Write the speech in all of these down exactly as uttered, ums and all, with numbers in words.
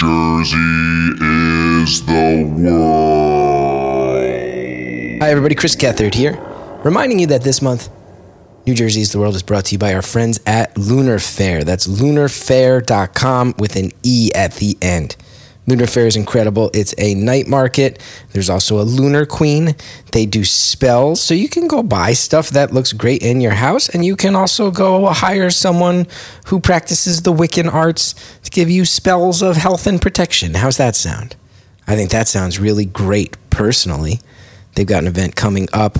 Jersey is the world. Hi, everybody. Chris Kethard here, reminding you that this month, New Jersey is the world is brought to you by our friends at Lunar Fair. That's lunar fair dot com with an E at the end. Lunar Fair is incredible. It's a night market. There's also a Lunar Queen. They do spells, so you can go buy stuff that looks great in your house, and you can also go hire someone who practices the Wiccan arts to give you spells of health and protection. How's that sound? I think that sounds really great, personally. They've got an event coming up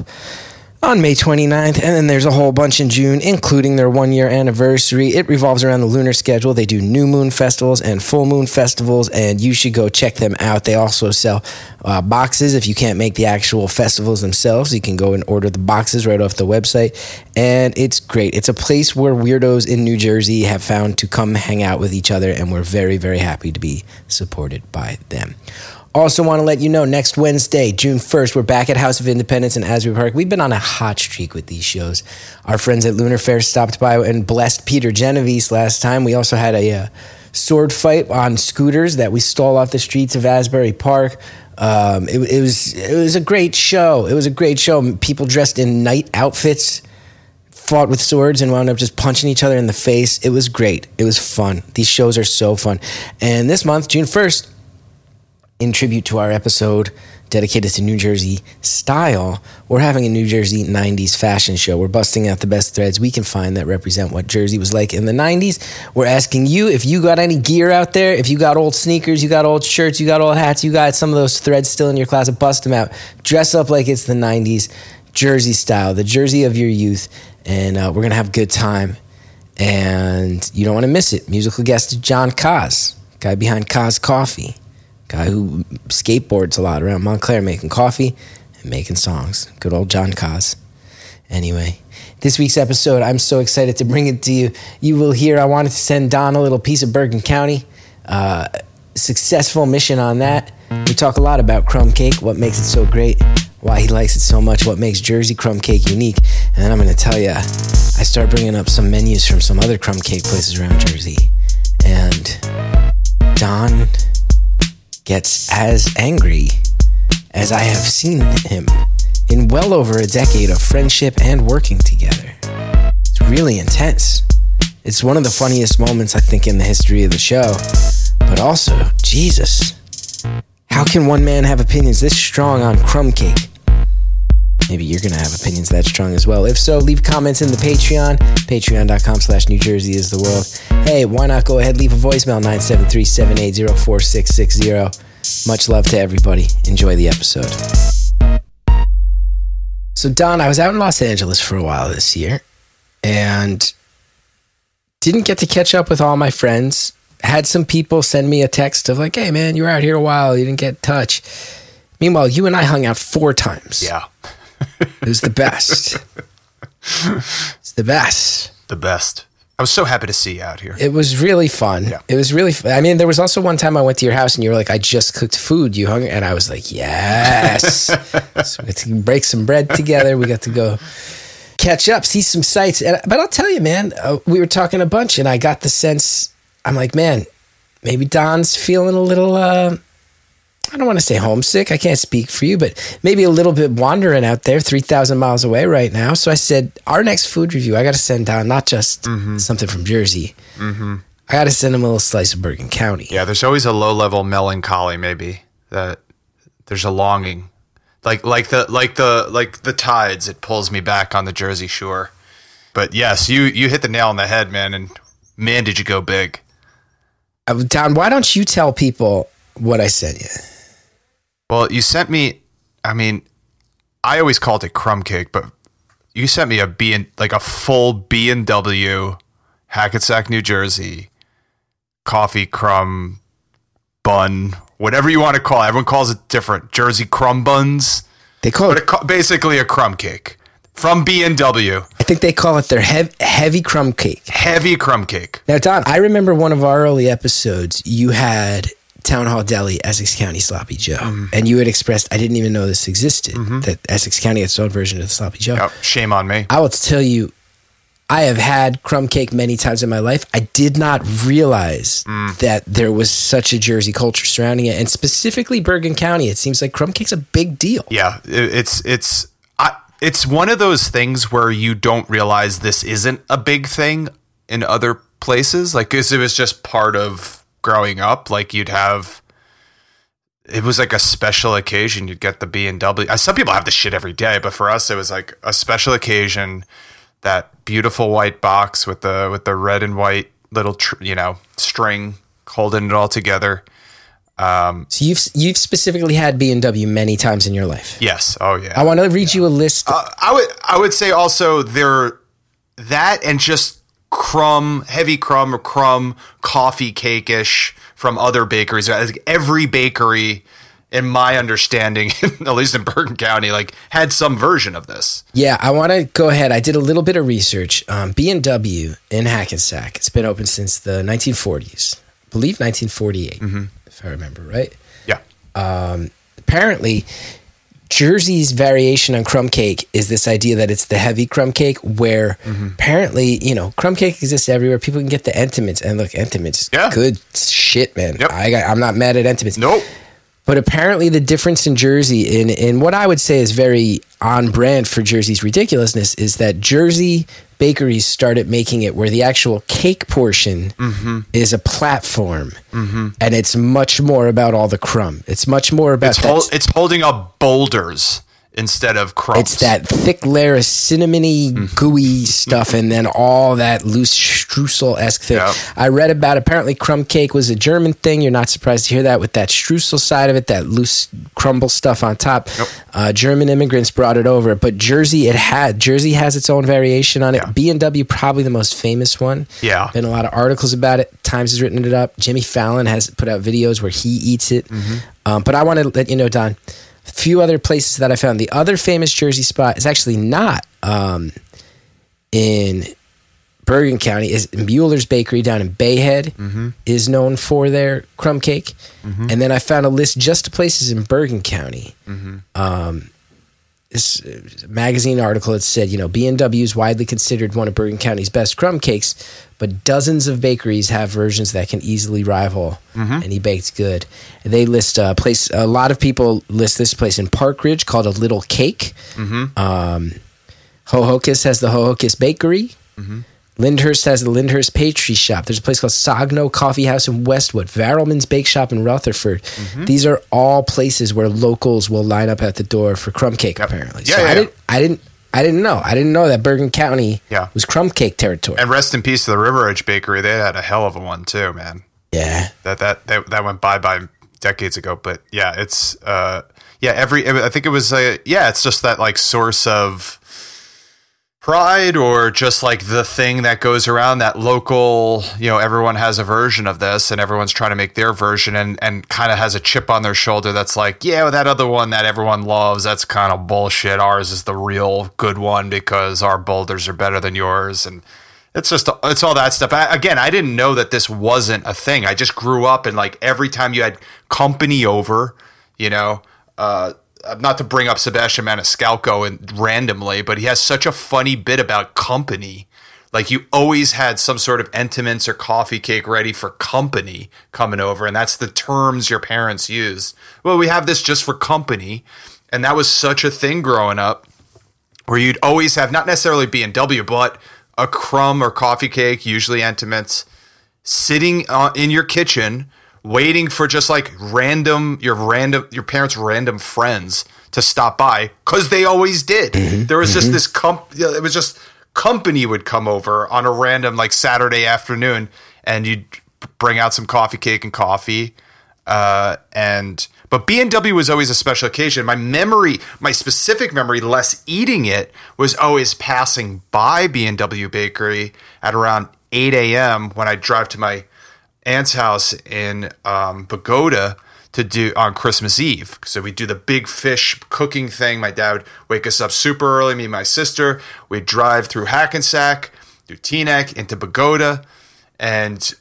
on May twenty-ninth, and then there's a whole bunch in June, including their one-year anniversary. It revolves around the lunar schedule. They do new moon festivals and full moon festivals, and you should go check them out. They also sell uh, boxes. If you can't make the actual festivals themselves, you can go and order the boxes right off the website, and it's great. It's a place where weirdos in New Jersey have found to come hang out with each other, and we're very, very happy to be supported by them. Also want to let you know, next Wednesday, June first, we're back at House of Independence in Asbury Park. We've been on a hot streak with these shows. Our friends at Lunar Fair stopped by and blessed Peter Genovese last time. We also had a uh, sword fight on scooters that we stole off the streets of Asbury Park. Um, it, it was it was a great show. It was a great show. People dressed in night outfits fought with swords and wound up just punching each other in the face. It was great. It was fun. These shows are so fun. And this month, June first, in tribute to our episode dedicated to New Jersey style, we're having a New Jersey nineties fashion show. We're busting out the best threads we can find that represent what Jersey was like in the nineties. We're asking you if you got any gear out there, if you got old sneakers, you got old shirts, you got old hats, you got some of those threads still in your closet, bust them out. Dress up like it's the nineties Jersey style, the Jersey of your youth, and uh, we're going to have a good time, and you don't want to miss it. Musical guest is John Kaz, guy behind Kaz Coffee. Guy who skateboards a lot around Montclair making coffee and making songs. Good old John Kaz. Anyway, this week's episode, I'm so excited to bring it to you. You will hear I wanted to send Don a little piece of Bergen County. Uh, successful mission on that. We talk a lot about crumb cake, what makes it so great, why he likes it so much, what makes Jersey crumb cake unique. And then I'm going to tell you, I start bringing up some menus from some other crumb cake places around Jersey. And Don gets as angry as I have seen him in well over a decade of friendship and working together. It's really intense. It's one of the funniest moments, I think, in the history of the show. But also, Jesus, how can one man have opinions this strong on crumb cake? Maybe you're going to have opinions that strong as well. If so, leave comments in the Patreon, patreon.com slash New Jersey is the world. Hey, why not go ahead, leave a voicemail, nine seven three, seven eight zero, four six six zero. Much love to everybody. Enjoy the episode. So, Don, I was out in Los Angeles for a while this year and didn't get to catch up with all my friends. Had some people send me a text of like, hey, man, you were out here a while. You didn't get in touch. Meanwhile, you and I hung out four times. Yeah. It was the best. It's the best. The best. I was so happy to see you out here. It was really fun. Yeah. It was really fun. I mean, there was also one time I went to your house and you were like, I just cooked food. You hung, and I was like, yes. So we got to break some bread together. We got to go catch up, see some sights. And, but I'll tell you, man, uh, we were talking a bunch and I got the sense, I'm like, man, maybe Don's feeling a little... Uh, I don't want to say homesick. I can't speak for you, but maybe a little bit wandering out there, three thousand miles away right now. So I said, our next food review, I got to send Don not just mm-hmm. something from Jersey. Mm-hmm. I got to send him a little slice of Bergen County. Yeah, there's always a low-level melancholy, maybe that there's a longing, like like the like the like the tides. It pulls me back on the Jersey shore. But yes, you you hit the nail on the head, man. And man, did you go big, uh, Don? Why don't you tell people what I sent you? Well, you sent me, I mean, I always called it crumb cake, but you sent me a B and like a full B and W Hackensack, New Jersey coffee crumb bun, whatever you want to call it. Everyone calls it different. Jersey crumb buns. They call it, it basically a crumb cake from B and W. I think they call it their hev- heavy crumb cake. Heavy crumb cake. Now, Don, I remember one of our early episodes, you had Town Hall Deli, Essex County Sloppy Joe. Mm. And you had expressed, I didn't even know this existed, mm-hmm. that Essex County had its own version of the Sloppy Joe. Oh, shame on me. I will tell you, I have had crumb cake many times in my life. I did not realize mm. that there was such a Jersey culture surrounding it, and specifically Bergen County. It seems like crumb cake's a big deal. Yeah, it's it's I, it's one of those things where you don't realize this isn't a big thing in other places. Like, it was just part of growing up. Like, you'd have. It was like a special occasion. You'd get the B and W. Some people have this shit every day, but for us, it was like a special occasion. That beautiful white box with the with the red and white little tr- you know string holding it all together. Um, so you've you've specifically had B and W many times in your life. Yes. Oh yeah. I want to read yeah. you a list. Uh, I would I would say also there that and just crumb heavy crumb or crumb coffee cake ish from other bakeries. Like every bakery. In my understanding, at least in Bergen County, like had some version of this. Yeah, I want to go ahead. I did a little bit of research. Um, B and W in Hackensack. It's been open since the nineteen forties. I believe nineteen forty-eight, mm-hmm. if I remember right. Yeah. Um, apparently, Jersey's variation on crumb cake is this idea that it's the heavy crumb cake, where mm-hmm. apparently, you know, crumb cake exists everywhere. People can get the Entenmann's. And look, Entenmann's, yeah. good shit, man. Yep. I got, I'm not mad at Entenmann's. Nope. But apparently the difference in Jersey, in, in what I would say is very on brand for Jersey's ridiculousness, is that Jersey bakeries started making it where the actual cake portion mm-hmm. is a platform, mm-hmm. and it's much more about all the crumb. It's much more about it's, hol- it's holding up boulders instead of crumbs. It's that thick layer of cinnamony, mm-hmm. gooey stuff, and then all that loose streusel-esque thing. Yep. I read about, apparently crumb cake was a German thing. You're not surprised to hear that, with that streusel side of it, that loose crumble stuff on top. Yep. Uh, German immigrants brought it over, but Jersey, it had Jersey has its own variation on it. Yeah. B and W, probably the most famous one. Yeah. Been a lot of articles about it. Times has written it up. Jimmy Fallon has put out videos where he eats it. Mm-hmm. Um, but I want to let you know, Don, few other places that I found. The other famous Jersey spot is actually not um, in Bergen County. Is Mueller's Bakery down in Bayhead mm-hmm. is known for their crumb cake. Mm-hmm. And then I found a list just of places in Bergen County. Mm-hmm. Um, this magazine article that said, you know, B and W is widely considered one of Bergen County's best crumb cakes, but dozens of bakeries have versions that can easily rival mm-hmm. any baked good. And they list a place, a lot of people list this place in Park Ridge called A Little Cake. Mm-hmm. Um, Hohokus has the Hohokus Bakery. Mm-hmm. Lyndhurst has the Lyndhurst Pastry Shop. There's a place called Sogno Coffee House in Westwood. Varelman's Bake Shop in Rutherford. Mm-hmm. These are all places where locals will line up at the door for crumb cake, yep. apparently. Yeah, so yeah, I, yeah. Didn't, I, didn't, I didn't know. I didn't know that Bergen County yeah. was crumb cake territory. And rest in peace to the River Edge Bakery. They had a hell of a one, too, man. Yeah. That that that, that went bye-bye decades ago. But, yeah, it's uh, – yeah, every – I think it was uh, – yeah, it's just that, like, source of – pride, or just like the thing that goes around, that local, you know, everyone has a version of this and everyone's trying to make their version, and, and kind of has a chip on their shoulder that's like, yeah, well, that other one that everyone loves, that's kind of bullshit. Ours is the real good one because our boulders are better than yours. And it's just, it's all that stuff. I, again, I didn't know that this wasn't a thing. I just grew up, and like every time you had company over, you know, uh, not to bring up Sebastian Maniscalco and randomly, but he has such a funny bit about company. Like, you always had some sort of Entenmann's or coffee cake ready for company coming over. And that's the terms your parents used. Well, we have this just for company. And that was such a thing growing up, where you'd always have, not necessarily B and W, but a crumb or coffee cake, usually Entenmann's, sitting in your kitchen, waiting for just like random your random your parents' random friends to stop by, because they always did. Mm-hmm, there was mm-hmm. just this comp. It was just company would come over on a random like Saturday afternoon, and you'd bring out some coffee cake and coffee. Uh, and but B and W was always a special occasion. My memory, my specific memory, less eating it, was always passing by B and W Bakery at around eight a.m. when I drive to my aunt's house in um, Bogota to do on Christmas Eve. So we do the big fish cooking thing. My dad would wake us up super early, me and my sister. We'd drive through Hackensack, through Teaneck, into Bogota. And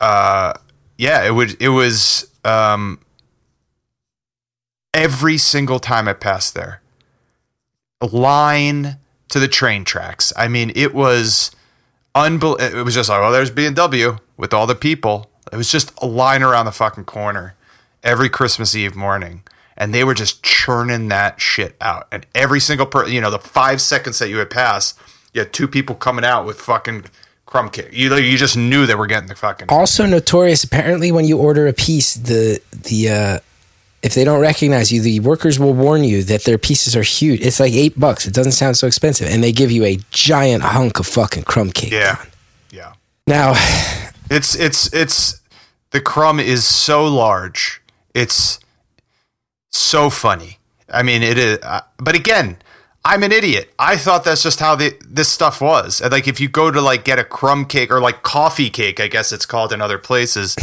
uh, yeah, it would. It was um, every single time I passed there, a line to the train tracks. I mean, it was Unbel- it was just like, oh, there's B and W with all the people. It was just a line around the fucking corner every Christmas Eve morning. And they were just churning that shit out. And every single person, you know, the five seconds that you would pass, you had two people coming out with fucking crumb cake. You, you just knew they were getting the fucking... Also notorious, apparently when you order a piece, the, the uh, if they don't recognize you, the workers will warn you that their pieces are huge. It's like eight bucks. It doesn't sound so expensive. And they give you a giant hunk of fucking crumb cake. Yeah. Don. Yeah. Now... It's, it's, it's... The crumb is so large. It's... so funny. I mean, it is. Uh, but again, I'm an idiot. I thought that's just how the, this stuff was. And like, if you go to like get a crumb cake or like coffee cake, I guess it's called in other places.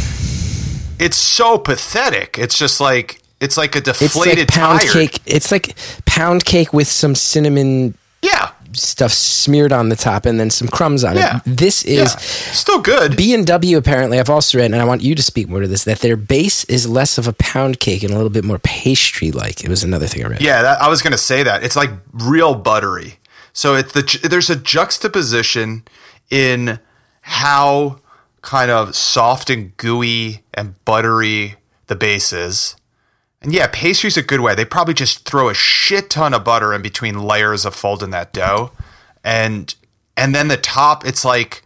It's so pathetic. It's just like it's like a deflated it's like pound tire. Cake. It's like pound cake with some cinnamon. Yeah. Stuff smeared on the top and then some crumbs on yeah. it. This is yeah. still good. B and W apparently, I've also read, and I want you to speak more to this, that their base is less of a pound cake and a little bit more pastry-like. It was another thing I read. Yeah, that, I was going to say that. It's like real buttery. So it's the there's a juxtaposition in how kind of soft and gooey and buttery the base is. And yeah, pastry's a good way. They probably just throw a shit ton of butter in between layers of folding that dough. And and then the top, it's like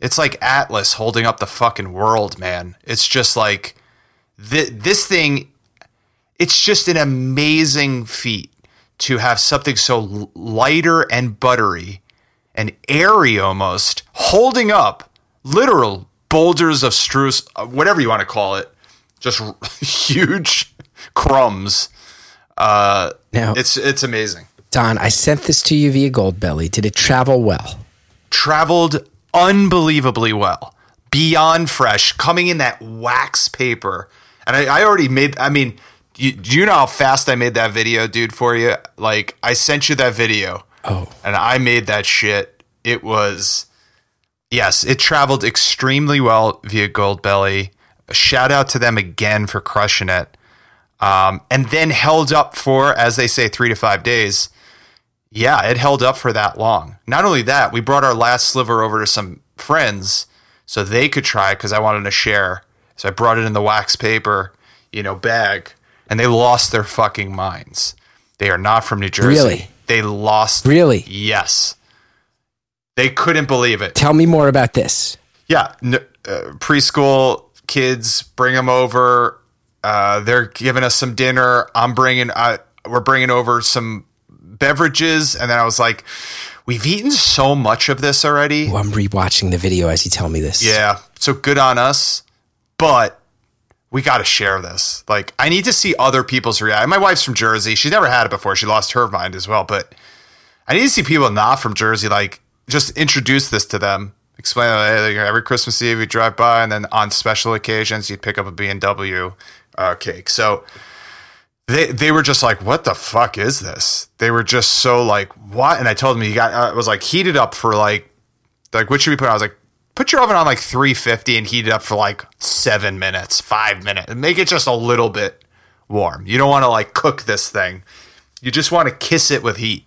it's like Atlas holding up the fucking world, man. It's just like th- this thing, it's just an amazing feat to have something so lighter and buttery and airy almost holding up literal boulders of strews, whatever you want to call it, just huge crumbs. Uh, now, it's it's amazing. Don, I sent this to you via Gold Belly. Did it travel well? Traveled unbelievably well. Beyond fresh, coming in that wax paper. And I, I already made, I mean, you, do you know how fast I made that video, dude, for you? Like, I sent you that video. Oh. And I made that shit. It was, yes, it traveled extremely well via Gold Belly. A shout out to them again for crushing it. Um, and then held up for, as they say, three to five days. Yeah, it held up for that long. Not only that, we brought our last sliver over to some friends so they could try it because I wanted to share. So I brought it in the wax paper, you know, bag, and they lost their fucking minds. They are not from New Jersey. Really? They lost. Really? Yes. They couldn't believe it. Tell me more about this. Yeah. N- uh, preschool kids, bring them over. Uh, they're giving us some dinner. I'm bringing, uh, we're bringing over some beverages. And then I was like, we've eaten so much of this already. Well, I'm rewatching the video as you tell me this. Yeah. So good on us, but we got to share this. Like, I need to see other people's reaction. My wife's from Jersey. She's never had it before. She lost her mind as well, but I need to see people not from Jersey, like just introduce this to them. Explain like, every Christmas Eve you drive by and then on special occasions, you'd pick up a B and W Uh, cake. So they they were just like, what the fuck is this? They were just so like, what? And I told them, you got, I was like, heat it up for like, like, what should we put on? I was like, put your oven on like three fifty and heat it up for like seven minutes, five minutes, and make it just a little bit warm. You don't want to like cook this thing. You just want to kiss it with heat.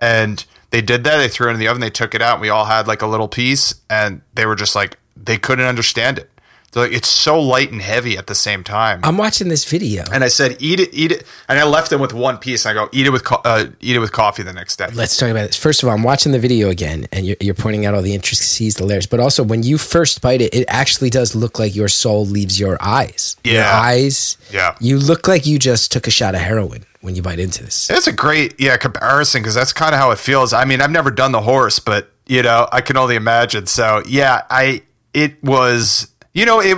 And they did that. They threw it in the oven. They took it out. And we all had like a little piece and they were just like, they couldn't understand it. It's so light and heavy at the same time. I'm watching this video, and I said, "Eat it, eat it," and I left them with one piece. And I go, "Eat it with, co- uh, eat it with coffee the next day." Let's talk about this. First of all, I'm watching the video again, and you're, you're pointing out all the intricacies, the layers. But also, when you first bite it, it actually does look like your soul leaves your eyes. Yeah, your eyes. Yeah, you look like you just took a shot of heroin when you bite into this. That's a great yeah comparison because that's kind of how it feels. I mean, I've never done the horse, but you know, I can only imagine. So yeah, I it was. You know, it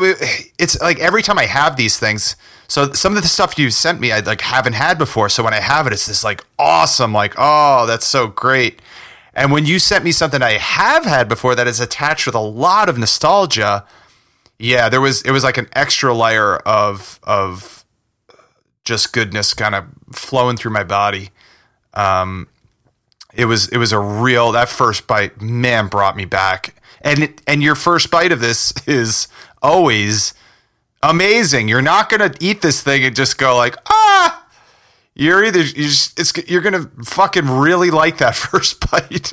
it's like every time I have these things, so some of the stuff you've sent me, I like haven't had before. So when I have it, it's this like awesome, like, oh, that's so great. And when you sent me something I have had before that is attached with a lot of nostalgia, yeah, there was it was like an extra layer of of just goodness kind of flowing through my body. Um, it was it was a real that first bite, man, brought me back. And and your first bite of this is always amazing. You're not going to eat this thing and just go like, ah, you're either, you're, just, it's, you're going to fucking really like that first bite.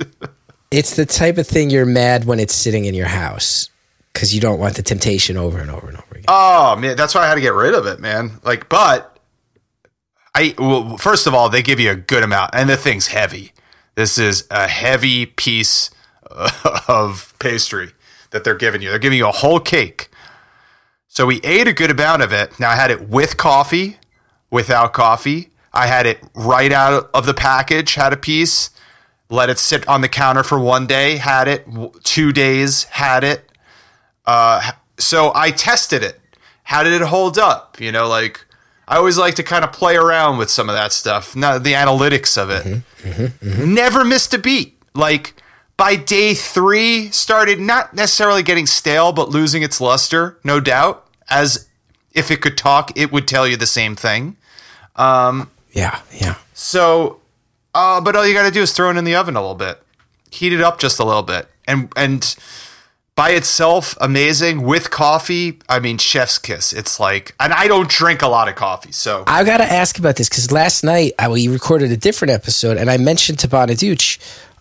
It's the type of thing you're mad when it's sitting in your house because you don't want the temptation over and over and over again. Oh, man, that's why I had to get rid of it, man. Like, but I well, first of all, they give you a good amount, and the thing's heavy. This is a heavy piece of pastry that they're giving you. They're giving you a whole cake. So we ate a good amount of it. Now, I had it with coffee, without coffee. I had it right out of the package, had a piece, let it sit on the counter for one day, had it, two days, had it. Uh, so I tested it. How did it hold up? You know, like, I always like to kind of play around with some of that stuff, not the analytics of it. Mm-hmm, mm-hmm, mm-hmm. Never missed a beat. Like, by day three, started not necessarily getting stale, but losing its luster, no doubt. As if it could talk, it would tell you the same thing. Um, yeah, yeah. So, uh, but all you got to do is throw it in the oven a little bit, heat it up just a little bit, and and by itself, amazing. With coffee, I mean, chef's kiss. It's like, and I don't drink a lot of coffee, so I got to ask about this because last night I we recorded a different episode, and I mentioned to Bonaduce,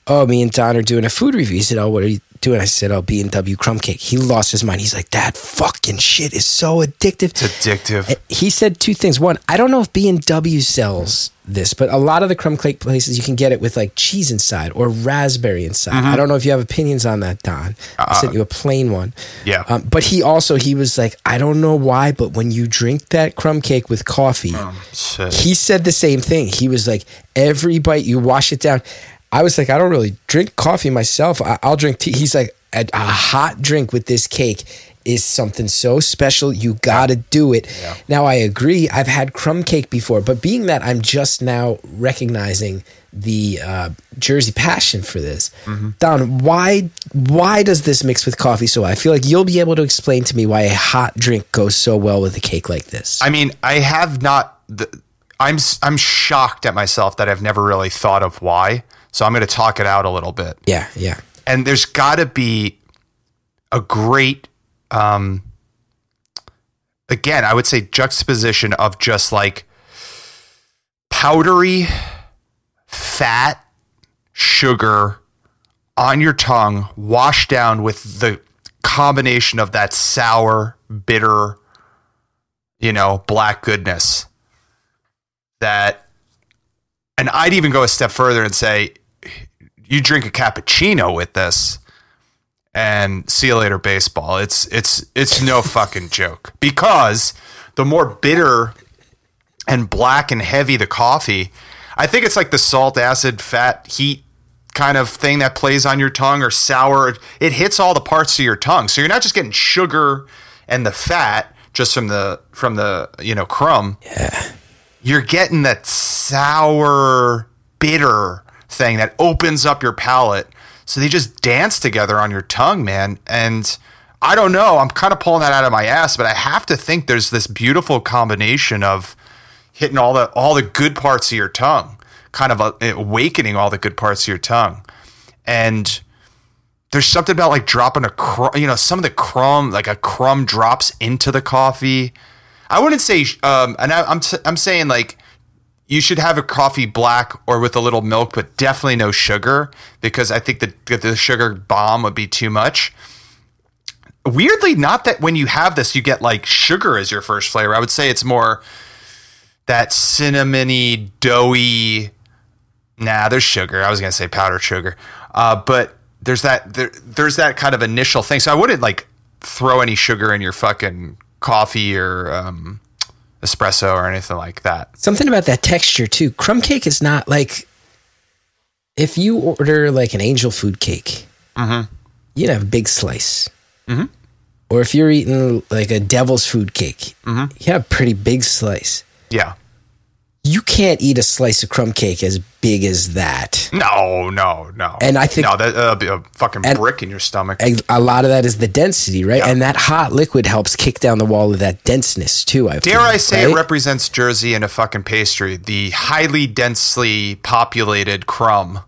oh, me and Don are doing a food review. He said, oh, what are you doing? I said, oh, B and W crumb cake. He lost his mind. He's like, that fucking shit is so addictive. It's addictive. He said two things. One, I don't know if B and W sells this, but a lot of the crumb cake places, you can get it with like cheese inside or raspberry inside. Mm-hmm. I don't know if you have opinions on that, Don. Uh, I sent you a plain one. Yeah. Um, but he also, he was like, I don't know why, but when you drink that crumb cake with coffee, um, he said the same thing. He was like, every bite you wash it down. I was like, I don't really drink coffee myself. I, I'll drink tea. He's like, a, a hot drink with this cake is something so special. You got to do it. Yeah. Now, I agree. I've had crumb cake before, but being that I'm just now recognizing the uh, Jersey passion for this, mm-hmm. Don, why why does this mix with coffee so well? I feel like you'll be able to explain to me why a hot drink goes so well with a cake like this. I mean, I have not. The, I'm I'm shocked at myself that I've never really thought of why. So I'm going to talk it out a little bit. Yeah, yeah. And there's got to be a great, um, again, I would say juxtaposition of just like powdery, fat, sugar on your tongue, washed down with the combination of that sour, bitter, you know, black goodness that, and I'd even go a step further and say, you drink a cappuccino with this and see you later baseball. It's it's it's no fucking joke, because the more bitter and black and heavy the coffee, I think it's like the salt, acid, fat, heat kind of thing that plays on your tongue, or sour. It hits all the parts of your tongue. So you're not just getting sugar and the fat just from the from the, you know, crumb. Yeah. You're getting that sour, bitter thing that opens up your palate. So they just dance together on your tongue, man. And I don't know. I'm kind of pulling that out of my ass, but I have to think there's this beautiful combination of hitting all the all the good parts of your tongue, kind of awakening all the good parts of your tongue. And there's something about like dropping a crumb, you know, some of the crumb, like a crumb drops into the coffee. I wouldn't say, um, and I, I'm t- I'm saying like you should have a coffee black or with a little milk, but definitely no sugar, because I think the the sugar bomb would be too much. Weirdly, not that when you have this, you get like sugar as your first flavor. I would say it's more that cinnamony, doughy. Nah, there's sugar. I was gonna say powdered sugar, uh, but there's that there, there's that kind of initial thing. So I wouldn't like throw any sugar in your fucking coffee or um, espresso or anything like that. Something about that texture too. Crumb cake is not like, if you order like an angel food cake, mm-hmm. you'd have a big slice. Mm-hmm. Or if you're eating like a devil's food cake, mm-hmm. you have a pretty big slice. Yeah. You can't eat a slice of crumb cake as big as that. No, no, no. And I think no, that, that'll be a fucking brick in your stomach. A lot of that is the density, right? Yeah. And that hot liquid helps kick down the wall of that denseness too. I Dare feel, I say right? It represents Jersey in a fucking pastry. The highly densely populated crumb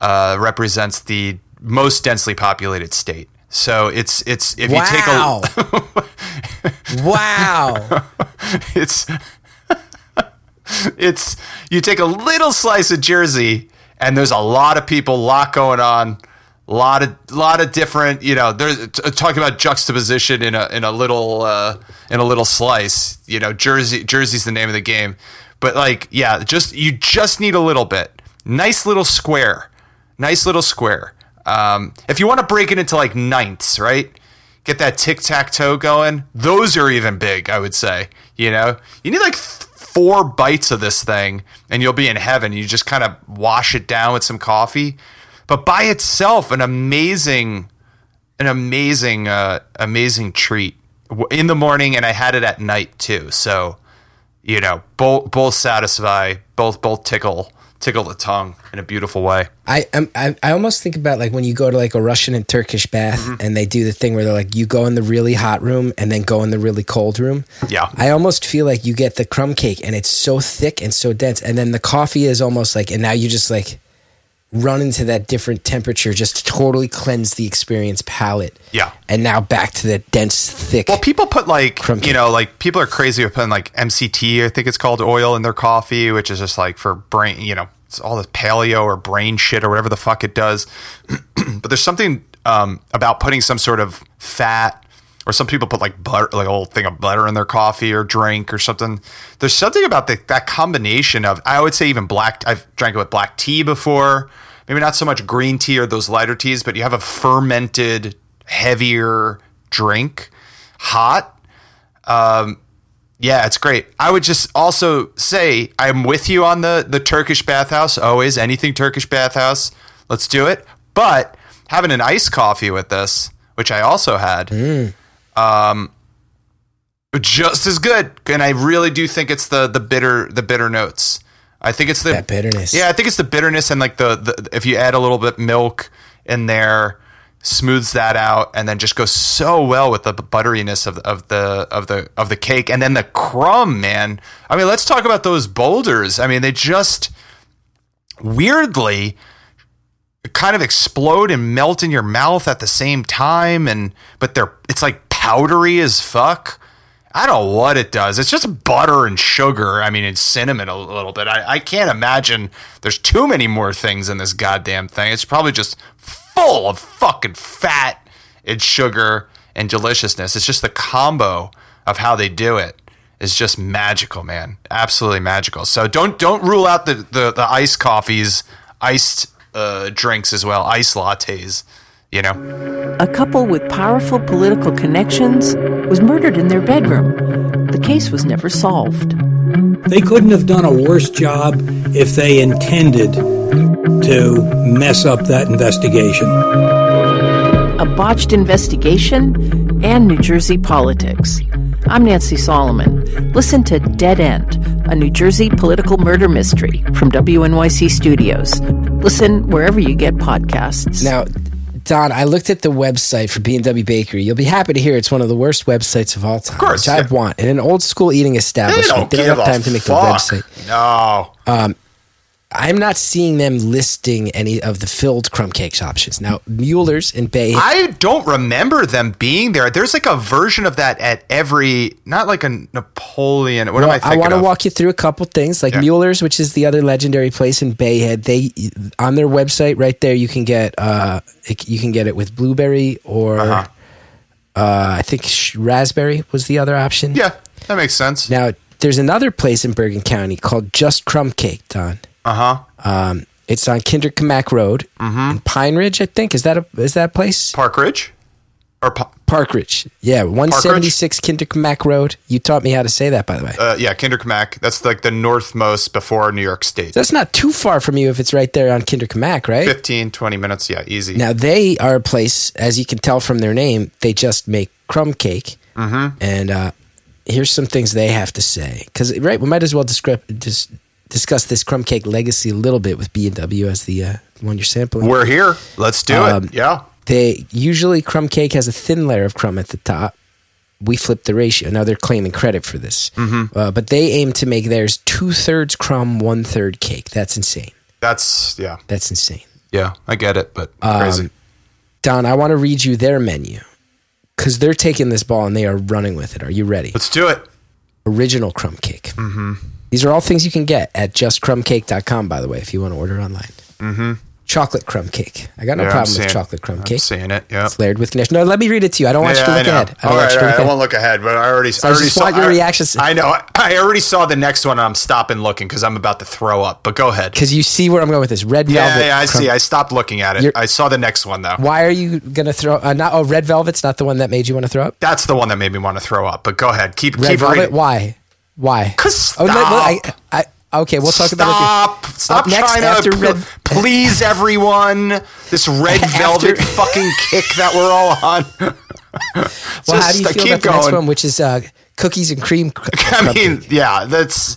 uh, represents the most densely populated state. So it's it's if wow. you take a wow, it's. It's you take a little slice of Jersey, and there's a lot of people, a lot going on, lot of lot of different, you know, there's talking about juxtaposition in a in a little uh, in a little slice. You know, Jersey Jersey's the name of the game, but like, yeah, just you just need a little bit. Nice little square, nice little square. Um, if you want to break it into like ninths, right? Get that tic-tac-toe going. Those are even big, I would say. You know, you need like th- four bites of this thing and you'll be in heaven. You just kind of wash it down with some coffee, but by itself, an amazing, an amazing, uh, amazing treat in the morning. And I had it at night too. So, you know, both, both satisfy, both, both tickle. tickle the tongue in a beautiful way. I I I almost think about like when you go to like a Russian and Turkish bath, mm-hmm. and they do the thing where they're like, you go in the really hot room and then go in the really cold room. Yeah. I almost feel like you get the crumb cake and it's so thick and so dense. And then the coffee is almost like, and now you just like run into that different temperature just to totally cleanse the experience palate. Yeah. And now back to the dense, thick. Well, people put like, crumb cake. You know, like people are crazy with putting like M C T, I think it's called, oil in their coffee, which is just like for brain, you know, it's all this paleo or brain shit or whatever the fuck it does. But there's something um, about putting some sort of fat, or some people put like butter, like a whole thing of butter in their coffee or drink or something. There's something about the, that combination of, I would say even black, I've drank it with black tea before, maybe not so much green tea or those lighter teas, but you have a fermented, heavier drink, hot. Um, yeah, it's great. I would just also say I'm with you on the, the Turkish bathhouse, always, anything Turkish bathhouse, let's do it. But having an iced coffee with this, which I also had, mm. Um, just as good, and I really do think it's the the bitter the bitter notes. I think it's the that bitterness. Yeah, I think it's the bitterness and like the, the if you add a little bit milk in there, smooths that out, and then just goes so well with the butteriness of of the of the of the cake, and then the crumb, man. I mean, let's talk about those boulders. I mean, they just weirdly kind of explode and melt in your mouth at the same time, and but they're it's like powdery as fuck. I don't know what it does. It's just butter and sugar. I mean, it's cinnamon a little bit. I, I can't imagine there's too many more things in this goddamn thing. It's probably just full of fucking fat and sugar and deliciousness. It's just the combo of how they do it is just magical, man. Absolutely magical. So don't don't rule out the, the, the iced coffees, iced uh, drinks as well, iced lattes. You know, a couple with powerful political connections was murdered in their bedroom. The case was never solved. They couldn't have done a worse job if they intended to mess up that investigation. A botched investigation and New Jersey politics. I'm Nancy Solomon. Listen to Dead End, a New Jersey political murder mystery from W N Y C Studios. Listen wherever you get podcasts. Now, Don, I looked at the website for B and W Bakery. You'll be happy to hear it's one of the worst websites of all time. Of course. Which yeah. I'd want. In an old school eating establishment, they don't, they don't have time to make fuck. the website. No. Um, I'm not seeing them listing any of the filled crumb cakes options. Now, Mueller's and Bayhead. I don't remember them being there. There's like a version of that at every, not like a Napoleon. What well, am I thinking I want to walk you through a couple things. Like yeah. Mueller's, which is the other legendary place in Bayhead, they on their website right there, you can get uh, you can get it with blueberry or uh-huh. uh, I think raspberry was the other option. Yeah, that makes sense. Now, there's another place in Bergen County called Just Crumb Cake, Don. Uh-huh. Um, it's on Kinderkamack Road mm-hmm. in Pine Ridge, I think. Is that a is that a place? Park Ridge? Or pa- Park Ridge. Yeah, one seventy-six Kinderkamack Road. You taught me how to say that, by the way. Uh, yeah, Kinderkamack. That's like the northmost before New York State. So that's not too far from you if it's right there on Kinderkamack, right? fifteen, twenty minutes, yeah, easy. Now, they are a place, as you can tell from their name, they just make crumb cake. Mm-hmm. And uh, here's some things they have to say. Because, right, we might as well describe... Dis- discuss this crumb cake legacy a little bit with B and W as the uh, one you're sampling. We're here. Let's do um, it. Yeah. They usually crumb cake has a thin layer of crumb at the top. We flip the ratio. Now they're claiming credit for this. Mm-hmm. Uh, but they aim to make theirs two thirds crumb, one third cake. That's insane. That's, yeah. That's insane. Yeah, I get it, but crazy. Um, Don, I want to read you their menu because they're taking this ball and they are running with it. Are you ready? Let's do it. Original crumb cake. Mm-hmm. These are all things you can get at just crumb cake dot com, by the way, if you want to order online. Mm-hmm. chocolate crumb cake. I got no yeah, problem seeing, with chocolate crumb I'm cake. I'm seeing it, yeah. It's layered with conditioner. No, let me read it to you. I don't want yeah, you to look ahead. I, don't All want right, you to look right. ahead. I won't look ahead, but I already, so I already I just saw want your I, reactions. I know. I already saw the next one, and I'm stopping looking because I'm about to throw up, but go ahead. Because you see where I'm going with this. Red yeah, velvet. Yeah, yeah I crumb. see. I stopped looking at it. You're, I saw the next one, though. Why are you going to throw uh, not? Oh, red velvet's not the one that made you want to throw up? That's the one that made me want to throw up, but go ahead. Keep, red keep velvet, reading. Why? Why? Because stop. Oh, no, look, I, I, Okay, we'll talk Stop. about it. Stop! Stop trying after to red- please everyone. This red velvet fucking kick that we're all on. Well, how do you feel about the going. next one, which is uh, cookies and cream? Cr- I mean, cake. yeah, that's.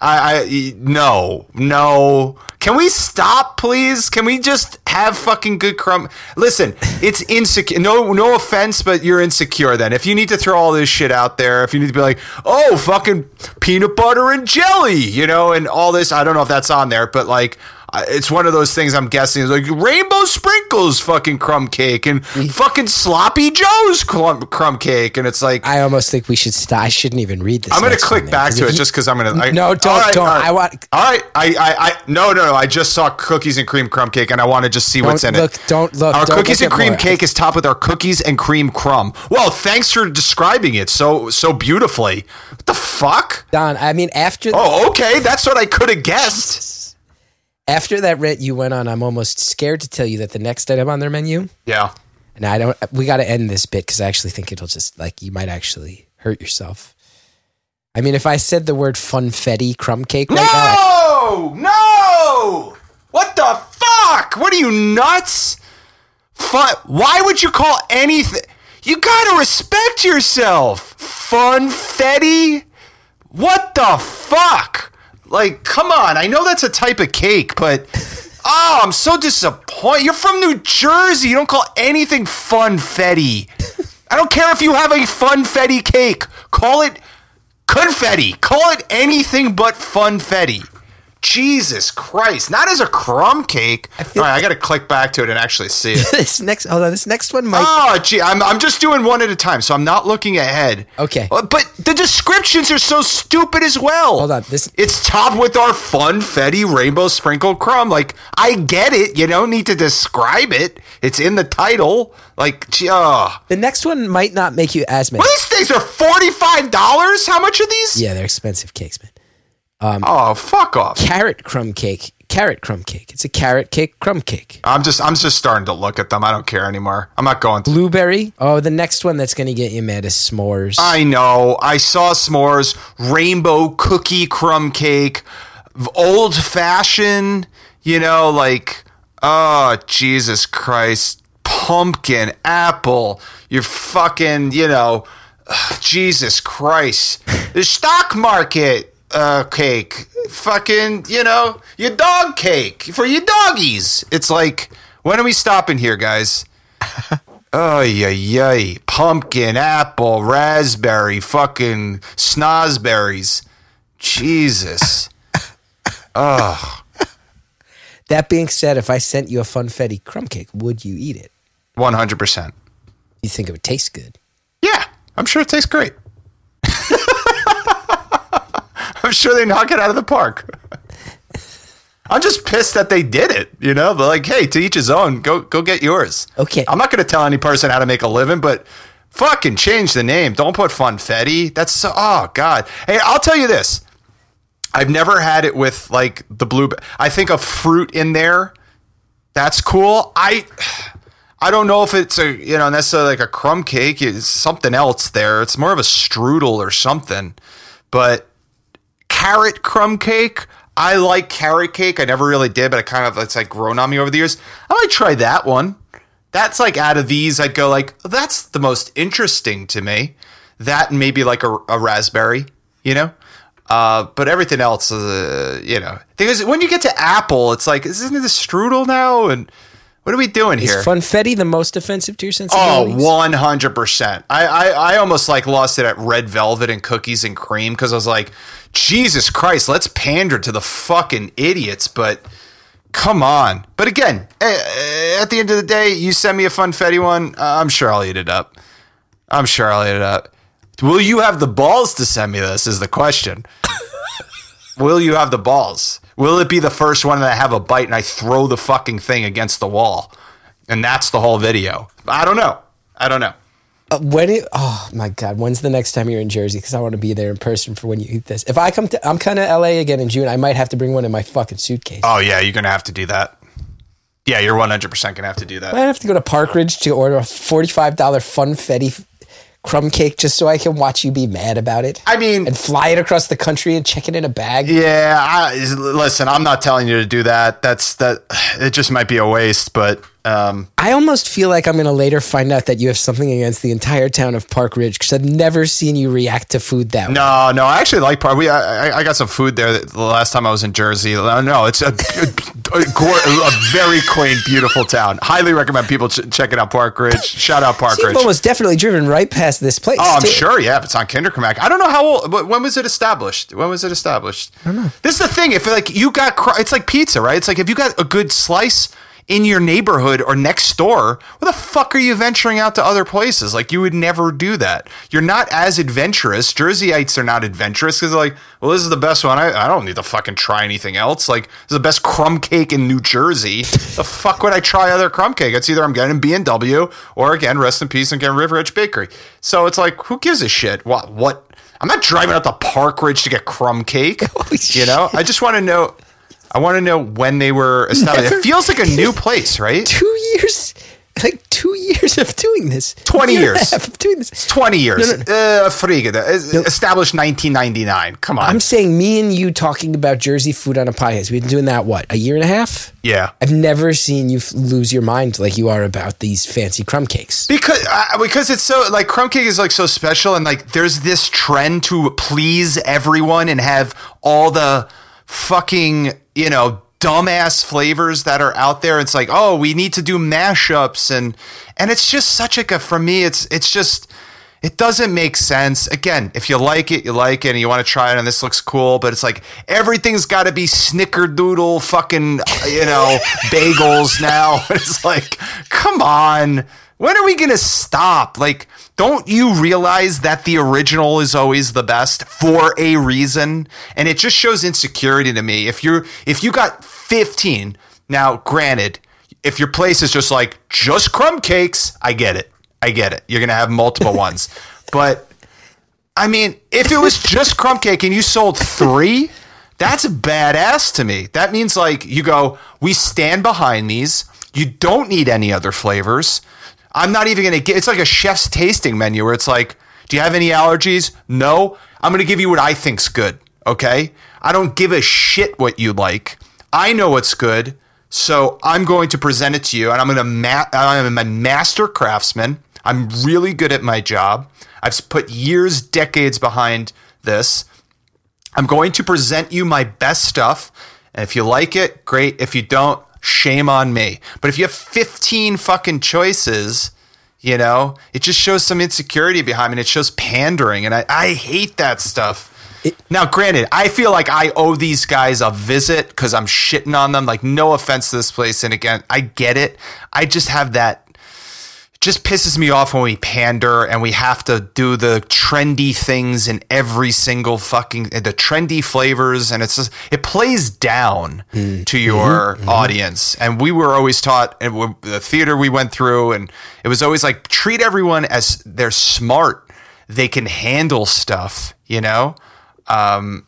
I, I no no. Can we stop, please? Can we just have fucking good crumb? Listen, it's insecure. No, no offense, but you're insecure then. If you need to throw all this shit out there, if you need to be like, oh, fucking peanut butter and jelly, you know, and all this. I don't know if that's on there, but like, it's one of those things I'm guessing is like rainbow sprinkles fucking crumb cake and fucking sloppy Joe's crumb, crumb cake. And it's like, I almost think we should stop. I shouldn't even read this. I'm going to click back to it you, just because I'm going to. No, don't. Right, don't. Right, I want. All right. I, I, I, no, no, no. I just saw cookies and cream crumb cake and I want to just see what's in look, it. Don't look. Our don't cookies look and cream more. cake is topped with our cookies and cream crumb. Well, thanks for describing it so, so beautifully. What the fuck? Don, I mean, after. Oh, okay. That's what I could have guessed. After that rant you went on, I'm almost scared to tell you that the next item on their menu. Yeah. And I don't, we got to end this bit because I actually think it'll just, like, you might actually hurt yourself. I mean, if I said the word funfetti crumb cake. Right no! Now, I, no! What the fuck? What are you, nuts? Fun, why would you call anything? You got to respect yourself. Funfetti? What the fuck? Like, come on. I know that's a type of cake, but, oh, I'm so disappointed. You're from New Jersey. You don't call anything funfetti. I don't care if you have a funfetti cake. Call it confetti. Call it anything but funfetti. Jesus Christ. Not as a crumb cake. I feel All right, like- I got to click back to it and actually see it. this next, hold on, this next one might... Oh, gee, I'm, I'm just doing one at a time, so I'm not looking ahead. Okay. Uh, but the descriptions are so stupid as well. Hold on. This... It's topped with our funfetti rainbow sprinkled crumb. Like, I get it. You don't need to describe it. It's in the title. Like, gee, uh... The next one might not make you as mad. Well, these things are forty-five dollars? How much are these? Yeah, they're expensive cakes, man. Um, oh, fuck off. Carrot crumb cake. Carrot crumb cake. It's a carrot cake crumb cake. I'm just I'm just starting to look at them. I don't care anymore. I'm not going. Blueberry. Oh, the next one that's going to get you mad is s'mores. I know. I saw s'mores. Rainbow cookie crumb cake. Old fashioned. You know, like, oh, Jesus Christ. Pumpkin. Apple. You're fucking, you know, ugh, Jesus Christ. The stock market. Uh, cake, fucking, you know, your dog cake for your doggies. It's like, when are we stopping here, guys? Oh, yeah, yeah. Pumpkin, apple, raspberry, fucking snozberries. Jesus. Oh. That being said, if I sent you a funfetti crumb cake, would you eat it? one hundred percent. You think it would taste good? Yeah, I'm sure it tastes great. I'm sure they knock it out of the park. I'm just pissed that they did it, you know, but like, hey, to each his own, go go get yours. Okay. I'm not going to tell any person how to make a living, but fucking change the name. Don't put funfetti. That's so, oh God. Hey, I'll tell you this. I've never had it with like the blue. I think a fruit in there. That's cool. I, I don't know if it's a, you know, necessarily like a crumb cake. It's something else there. It's more of a strudel or something, but carrot crumb cake. I like carrot cake. I never really did, but I kind of, it's like grown on me over the years. I might try that one. That's like out of these, I'd go like, oh, that's the most interesting to me. That and maybe like a, a raspberry, you know? Uh, but everything else, uh, you know. Because when you get to apple, it's like, isn't it a strudel now? And what are we doing Is here? Is funfetti the most offensive to your sensibilities? Oh, one hundred percent. I, I, I almost like lost it at red velvet and cookies and cream because I was like, Jesus Christ, let's pander to the fucking idiots, but come on. But again, at the end of the day, you send me a funfetti one, I'm sure I'll eat it up. I'm sure I'll eat it up. Will you have the balls to send me this is the question. Will you have the balls? Will it be the first one that I have a bite and I throw the fucking thing against the wall? And that's the whole video. I don't know. I don't know. Uh, when it, oh my God, when's the next time you're in Jersey? Because I want to be there in person for when you eat this. If I come to, I'm kind of L A again in June, I might have to bring one in my fucking suitcase. Oh yeah, you're going to have to do that. Yeah, you're one hundred percent going to have to do that. I have to go to Park Ridge to order a forty-five dollars funfetti crumb cake just so I can watch you be mad about it. I mean... And fly it across the country and check it in a bag. Yeah, I, listen, I'm not telling you to do that. That's that. It just might be a waste, but... Um, I almost feel like I'm going to later find out that you have something against the entire town of Park Ridge because I've never seen you react to food that way. No, no, I actually like Park. We, I, I got some food there the last time I was in Jersey. No, it's a, a, a, a very quaint, beautiful town. Highly recommend people ch- checking out Park Ridge. Shout out Park so Ridge. You've almost definitely driven right past this place. Oh, I'm too. sure, yeah. If it's on Kinderkamack. I don't know how old. When was it established? When was it established? I don't know. This is the thing. If like you got, cr- it's like pizza, right? It's like if you got a good slice in your neighborhood or next door, where the fuck are you venturing out to other places? Like, you would never do that. You're not as adventurous. Jerseyites are not adventurous because they're like, well, this is the best one. I, I don't need to fucking try anything else. Like, this is the best crumb cake in New Jersey. The fuck would I try other crumb cake? It's either I'm getting B and W or, again, rest in peace, and get River Edge Bakery. So it's like, who gives a shit? What? What? I'm not driving out to Park Ridge to get crumb cake. You know? I just want to know... I want to know when they were established. Never. It feels like a new place, right? Two years, like two years of doing this. Twenty year years of doing this. It's Twenty years. No, no. Uh, Frigida no. Established nineteen ninety-nine. Come on. I'm saying me and you talking about Jersey food on a podcast. We've been doing that what, a year and a half? Yeah. I've never seen you lose your mind like you are about these fancy crumb cakes. Because uh, because it's so like crumb cake is like so special, and like there's this trend to please everyone and have all the fucking, you know, dumbass flavors that are out there. It's like, oh, we need to do mashups, and and it's just such like a, for me, it's it's just, it doesn't make sense. Again, if you like it, you like it, and you want to try it, and this looks cool, but it's like everything's got to be snickerdoodle fucking, you know, bagels now. It's like, come on. When are we going to stop? Like, don't you realize that the original is always the best for a reason? And it just shows insecurity to me. If you're, if you got fifteen, now granted, if your place is just like, just crumb cakes, I get it. I get it. You're going to have multiple ones. But I mean, if it was just crumb cake and you sold three, that's badass to me. That means like you go, we stand behind these. You don't need any other flavors. I'm not even going to get, it's like a chef's tasting menu where it's like, do you have any allergies? No. I'm going to give you what I think's good. Okay. I don't give a shit what you like. I know what's good. So I'm going to present it to you, and I'm going to, ma- I'm a master craftsman. I'm really good at my job. I've put years, decades behind this. I'm going to present you my best stuff. And if you like it, great. If you don't, shame on me. But if you have fifteen fucking choices, you know, it just shows some insecurity behind me, and it shows pandering, and I, I hate that stuff. It, now, granted, I feel like I owe these guys a visit because I'm shitting on them. Like, no offense to this place, and again, I get it. I just have that. It just pisses me off when we pander and we have to do the trendy things in every single fucking, the trendy flavors, and it's just, it plays down mm. to your mm-hmm. audience. And we were always taught, and the theater we went through, and it was always like, treat everyone as they're smart, they can handle stuff, you know. Um,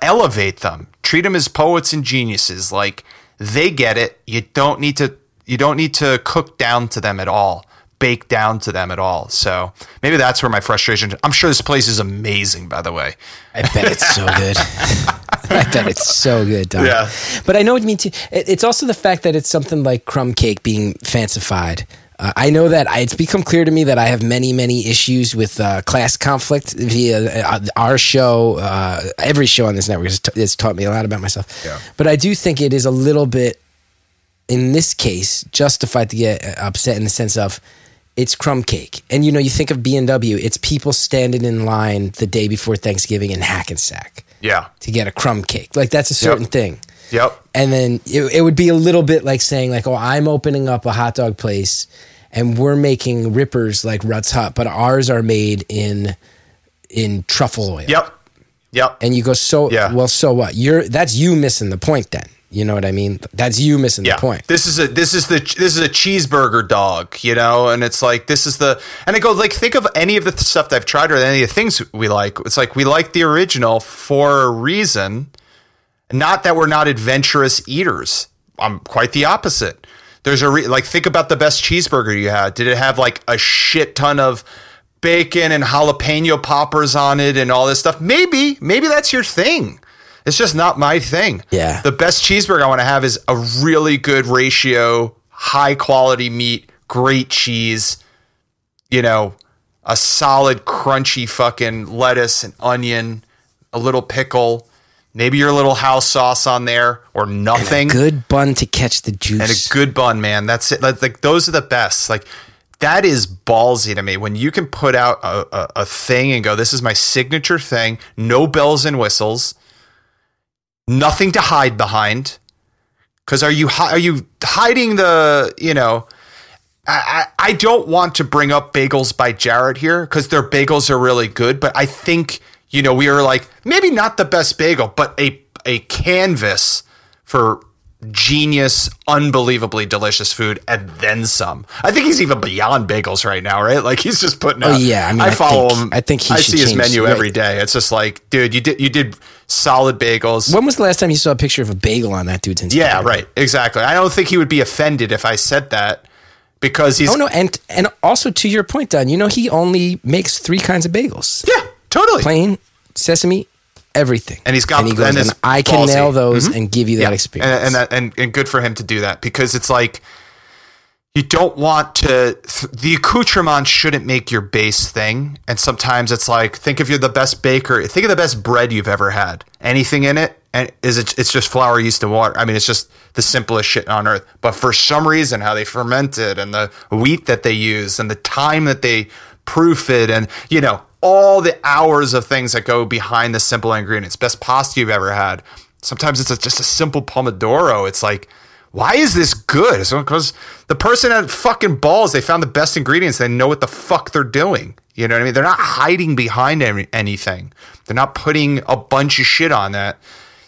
elevate them, treat them as poets and geniuses. Like, they get it. You don't need to. You don't need to cook down to them at all, bake down to them at all. So maybe that's where my frustration is. I'm sure this place is amazing, by the way. I bet it's so good. I bet it's so good, Don. Yeah. But I know what you mean too. It's also the fact that it's something like crumb cake being fancified. Uh, I know that I, it's become clear to me that I have many, many issues with uh, class conflict via uh, our show. Uh, every show on this network has, t- has taught me a lot about myself. Yeah. But I do think it is a little bit, in this case, justified to get upset in the sense of it's crumb cake. And, you know, you think of B and W, it's people standing in line the day before Thanksgiving in Hackensack. Yeah. To get a crumb cake. Like, that's a certain yep. thing. Yep. And then it, it would be a little bit like saying like, oh, I'm opening up a hot dog place and we're making rippers like Ruts Hut, but ours are made in in truffle oil. Yep. Yep. And you go, so, yeah. well, so what? You're, that's you missing the point then. You know what I mean? That's you missing yeah. the point. This is a this is the this is a cheeseburger dog, you know, and it's like this is the and it goes like think of any of the stuff that I've tried or any of the things we like. It's like we like the original for a reason. Not that we're not adventurous eaters. I'm quite the opposite. There's a re- like think about the best cheeseburger you had. Did it have like a shit ton of bacon and jalapeno poppers on it and all this stuff? Maybe maybe that's your thing. It's just not my thing. Yeah. The best cheeseburger I want to have is a really good ratio, high quality meat, great cheese, you know, a solid crunchy fucking lettuce and onion, a little pickle, maybe your little house sauce on there or nothing. And a good bun to catch the juice. And a good bun, man. That's it. Like, like those are the best. Like that is ballsy to me when you can put out a, a, a thing and go, this is my signature thing. No bells and whistles. Nothing to hide behind, because are you hi- are you hiding the, you know, I, I, I don't want to bring up Bagels by Jarrett here because their bagels are really good. But I think, you know, we are like maybe not the best bagel, but a a canvas for genius, unbelievably delicious food and then some. I think he's even beyond bagels right now, right? Like he's just putting out. Oh, yeah, I, mean, I follow I think, him. I think he I see his change. menu every day. It's just like, dude, you did you did solid bagels. When was the last time you saw a picture of a bagel on that dude's Instagram? Yeah, right. Exactly. I don't think he would be offended if I said that because he's. Oh no, and and also to your point, Don, you know he only makes three kinds of bagels. Yeah, totally. Plain, sesame. Everything. And he's got, and, he goes, and, and I can nail those mm-hmm. and give you that yeah. experience. And and, that, and and good for him to do that because it's like, you don't want to, the accoutrement shouldn't make your base thing. And sometimes it's like, think if you're the best baker, think of the best bread you've ever had. Anything in it, and is it, it's just flour, yeast, and water. I mean, it's just the simplest shit on earth. But for some reason, how they ferment it and the wheat that they use and the time that they proof it and, you know, all the hours of things that go behind the simple ingredients. Best pasta you've ever had. Sometimes it's a, just a simple pomodoro. It's like, why is this good? It's because the person had fucking balls. They found the best ingredients. They know what the fuck they're doing. You know what I mean? They're not hiding behind any, anything. They're not putting a bunch of shit on that.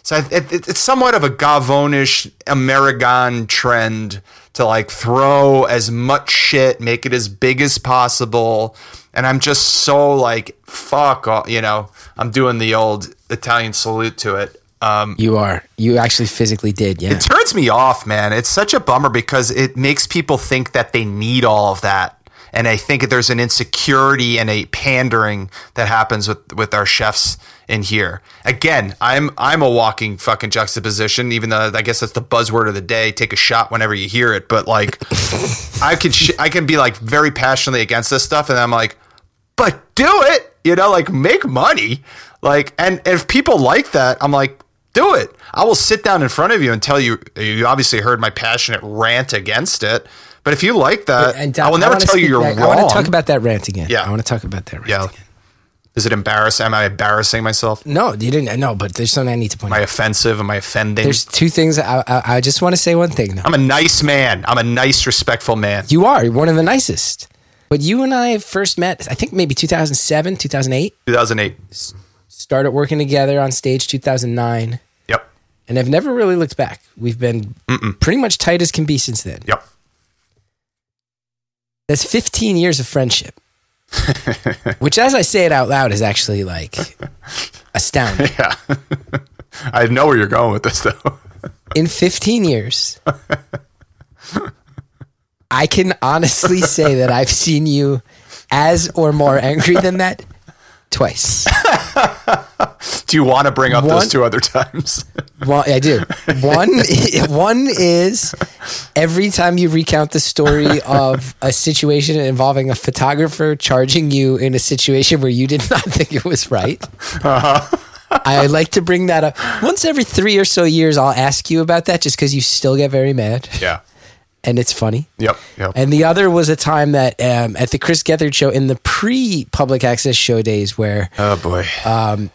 So it, it, it's somewhat of a Gavonish American trend to like throw as much shit, make it as big as possible. And I'm just so like, fuck, all, you know, I'm doing the old Italian salute to it. Um, you are. You actually physically did, yeah. It turns me off, man. It's such a bummer because it makes people think that they need all of that. And I think there's an insecurity and a pandering that happens with, with our chefs in here. Again, I'm I'm a walking fucking juxtaposition, even though I guess that's the buzzword of the day. Take a shot whenever you hear it. But like, I could sh- I can be like very passionately against this stuff. And I'm like, but do it, you know, like make money. Like, and if people like that, I'm like, do it. I will sit down in front of you and tell you, you obviously heard my passionate rant against it. But if you like that, and, and I will I never tell you you're back. wrong. I want to talk about that rant again. Yeah. I want to talk about that rant yeah. again. Is it embarrassing? Am I embarrassing myself? No, you didn't. No, but there's something I need to point out. Am I offensive? Am I offending? There's two things. I, I, I just want to say one thing. Though. I'm a nice man. I'm a nice, respectful man. You are. You're one of the nicest. But you and I first met, I think maybe two thousand seven, two thousand eight. two thousand eight. S- started working together on stage two thousand nine. Yep. And I've never really looked back. We've been Mm-mm. pretty much tight as can be since then. Yep. That's fifteen years of friendship, which as I say it out loud is actually like astounding. Yeah. I know where you're going with this though. In fifteen years, I can honestly say that I've seen you as or more angry than that twice. Do you want to bring up one, those two other times? Well, I do. One, one is every time you recount the story of a situation involving a photographer charging you in a situation where you did not think it was right. Uh-huh. I like to bring that up. Once every three or so years, I'll ask you about that just because you still get very mad. Yeah. And it's funny. Yep, yep. And the other was a time that um, at the Chris Gethard show in the pre-public access show days where... Oh, boy. Um,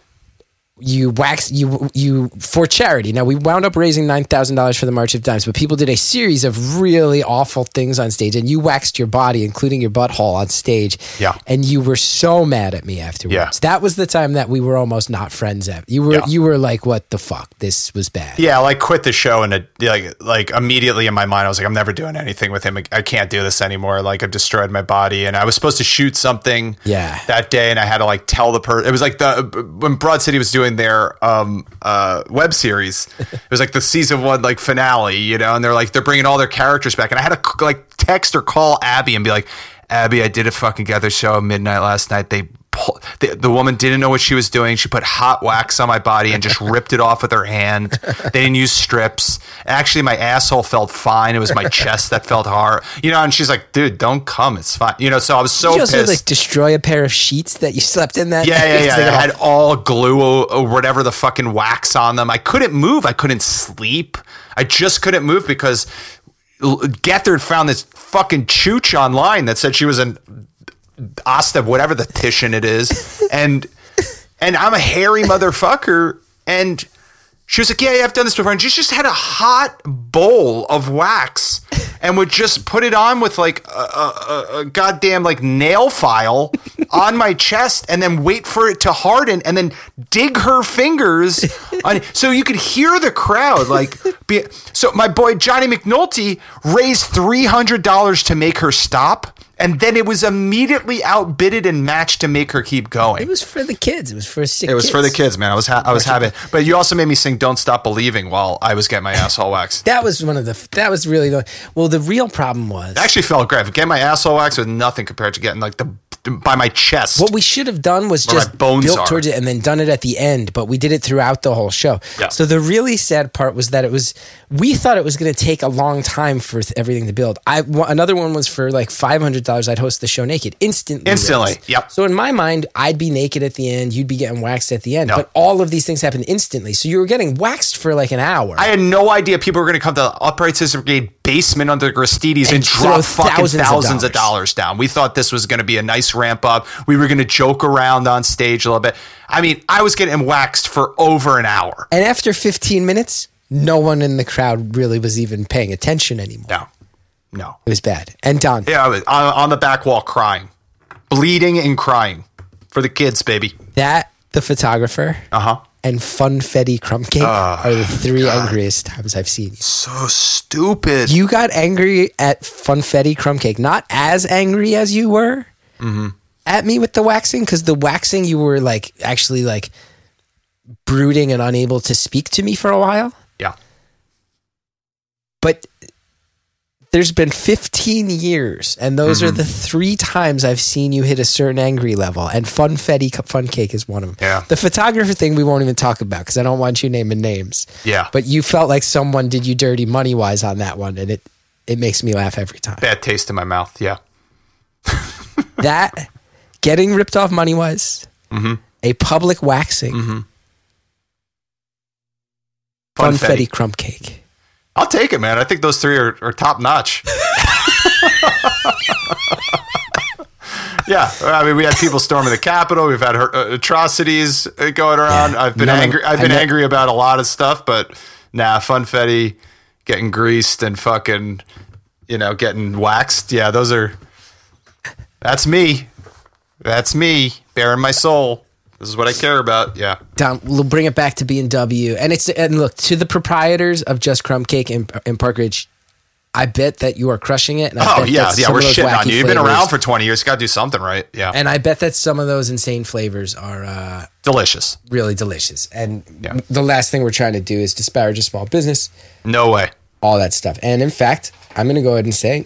you wax you you for charity. Now, we wound up raising nine thousand dollars for the March of Dimes, but people did a series of really awful things on stage, and you waxed your body, including your butthole, on stage. Yeah. And you were so mad at me afterwards. Yeah. That was the time that we were almost not friends. At you were yeah. you were like, what the fuck? This was bad. Yeah, like quit the show, and it, like like immediately in my mind I was like, I'm never doing anything with him. I can't do this anymore. Like, I've destroyed my body, and I was supposed to shoot something yeah. that day, and I had to like tell the person. It was like the when Broad City was doing their um uh web series, it was like the season one like finale, you know, and they're like they're bringing all their characters back, and I had to like text or call Abby and be like, Abby, I did a fucking gather show at midnight last night. They pull, the, the woman didn't know what she was doing. She put hot wax on my body and just ripped it off with her hand. They didn't use strips. Actually, my asshole felt fine. It was my chest that felt hard, you know. And she's like, dude, don't come. It's fine, you know. So I was so pissed. Did you also, like, destroy a pair of sheets that you slept in that Yeah, night? yeah, yeah. They had all glue or whatever the fucking wax on them. I couldn't move. I couldn't sleep. I just couldn't move because Gethard found this fucking chooch online that said she was an Ostap, whatever the Titian it is, and and I'm a hairy motherfucker, and she was like, yeah, yeah, I've done this before, and she just had a hot bowl of wax and would just put it on with like a, a, a goddamn like nail file on my chest, and then wait for it to harden, and then dig her fingers on it. So you could hear the crowd like. Be, so my boy Johnny McNulty raised three hundred dollars to make her stop, and then it was immediately outbidded and matched to make her keep going. It was for the kids. It was for sick. It was kids. for the kids, man. I was ha- I was happy, but you also made me sing "Don't Stop Believing" while I was getting my asshole waxed. That was one of the. That was really the. Well, the real problem was it actually felt great. Getting my asshole waxed was nothing compared to getting like the. By my chest. What we should have done was just built are. towards it and then done it at the end, but we did it throughout the whole show. Yeah. So the really sad part was that it was, we thought it was going to take a long time for everything to build. I Another one was for like five hundred dollars, I'd host the show naked. Instantly. Instantly, raised. Yep. So in my mind, I'd be naked at the end, you'd be getting waxed at the end, no. but all of these things happened instantly. So you were getting waxed for like an hour. I had no idea people were going to come to Upright Sister Brigade basement under the Grastides and, and drop fucking thousands, thousands of, dollars. of dollars down. We thought this was going to be a nice ramp up. We were going to joke around on stage a little bit. I mean, I was getting waxed for over an hour. And after fifteen minutes, no one in the crowd really was even paying attention anymore. No, no. It was bad. And Don. Yeah, I was on, on the back wall crying, bleeding and crying for the kids, baby. That, the photographer, uh-huh. and Funfetti Crumb Cake uh, are the three God. angriest times I've seen. So stupid. You got angry at Funfetti Crumb Cake. Not as angry as you were. Mm-hmm. At me with the waxing, because the waxing you were like actually like brooding and unable to speak to me for a while. Yeah. But there's been fifteen years, and those mm-hmm. are the three times I've seen you hit a certain angry level, and Funfetti Fun Cake is one of them. Yeah. The photographer thing we won't even talk about because I don't want you naming names. Yeah. But you felt like someone did you dirty money wise on that one, and it it makes me laugh every time. Bad taste in my mouth. Yeah. That, getting ripped off money-wise, mm-hmm. a public waxing, mm-hmm. Funfetti Crumb Cake. I'll take it, man. I think those three are, are top-notch. Yeah. I mean, we had people storming the Capitol. We've had uh, atrocities going around. Yeah, I've been angry. I've been I mean, angry about a lot of stuff, but nah, Funfetti, getting greased and fucking, you know, getting waxed. Yeah, those are... That's me. That's me. Bearing my soul. This is what I care about. Yeah. Don, we'll bring it back to B and W. And it's and look, to the proprietors of Just Crumb Cake in, in Park Ridge, I bet that you are crushing it. And I oh, bet yeah. That yeah, we're shitting on you. You've flavors, been around for twenty years. You got to do something right. Yeah. And I bet that some of those insane flavors are uh, delicious. Really delicious. And yeah. the last thing we're trying to do is disparage a small business. No way. All that stuff. And in fact, I'm going to go ahead and say,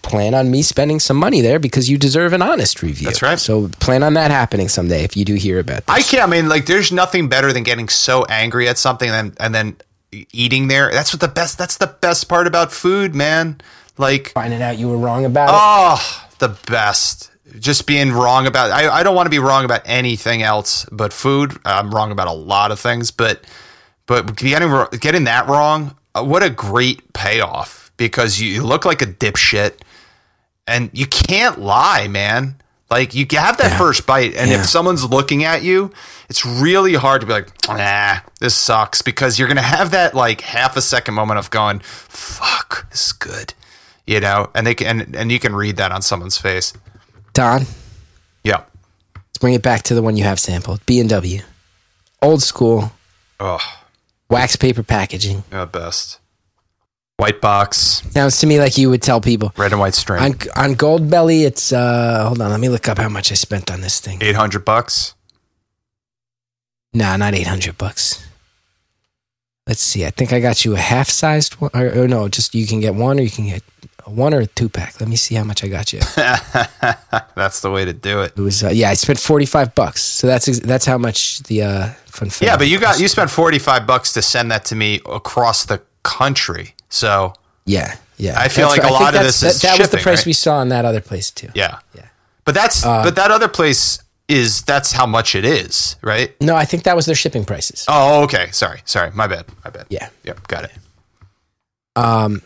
plan on me spending some money there because you deserve an honest review. That's right. So plan on that happening someday if you do hear about this. I can't. I mean, like, there's nothing better than getting so angry at something and, and then eating there. That's what the best. That's the best part about food, man. Like finding out you were wrong about it. Oh, the best. Just being wrong about. I I don't want to be wrong about anything else but food. I'm wrong about a lot of things, but but getting getting that wrong. What a great payoff. Because you look like a dipshit and you can't lie, man. Like, you have that yeah. first bite, and yeah. if someone's looking at you, it's really hard to be like, nah, this sucks, because you're going to have that, like, half a second moment of going, fuck, this is good, you know? And they can, and, and you can read that on someone's face. Don? Yeah. Let's bring it back to the one you have sampled, B and W. Old school. Ugh. Wax paper packaging. Yeah, best. White box. Sounds to me like you would tell people. Red and white string. On, on Gold Belly, it's, uh, hold on, let me look up how much I spent on this thing. eight hundred bucks? Nah, not eight hundred bucks. Let's see, I think I got you a half-sized one, or, or no, just you can get one, or you can get a one or a two-pack. Let me see how much I got you. That's the way to do it. It was, uh, yeah, I spent forty-five bucks, so that's that's how much the uh, fun fair. Yeah, but you got you spent forty-five bucks to send that to me across the country. So yeah, yeah. I feel that's like right. a lot of this that, is that shipping, was the price right? we saw in that other place too. Yeah, yeah. But that's uh, but that other place is that's how much it is, right? No, I think that was their shipping prices. Oh, okay. Sorry, sorry. My bad. My bad. Yeah. Yep. Got it. Um,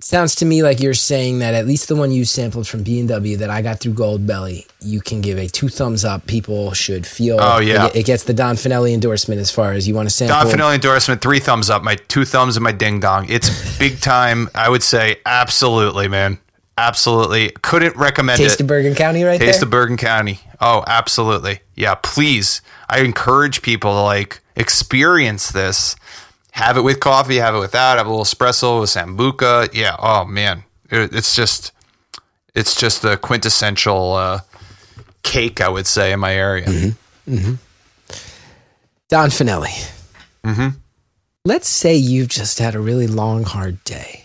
sounds to me like you're saying that at least the one you sampled from B and W that I got through Gold Belly, you can give a two thumbs up. People should feel. Oh yeah. It, it gets the Don Finelli endorsement as far as you want to sample. Don Finelli endorsement, three thumbs up, my two thumbs and my ding dong. It's big time. I would say absolutely, man. Absolutely. Couldn't recommend Taste it. Taste of Bergen County right Taste there? Taste of Bergen County. Oh, absolutely. Yeah, please. I encourage people to like experience this. Have it with coffee, have it without, have a little espresso with Sambuca. Yeah, oh man. It, it's just it's just the quintessential uh, cake, I would say, in my area. Mm-hmm. Mm-hmm. Don Finelli. Mm-hmm. Let's say you've just had a really long, hard day.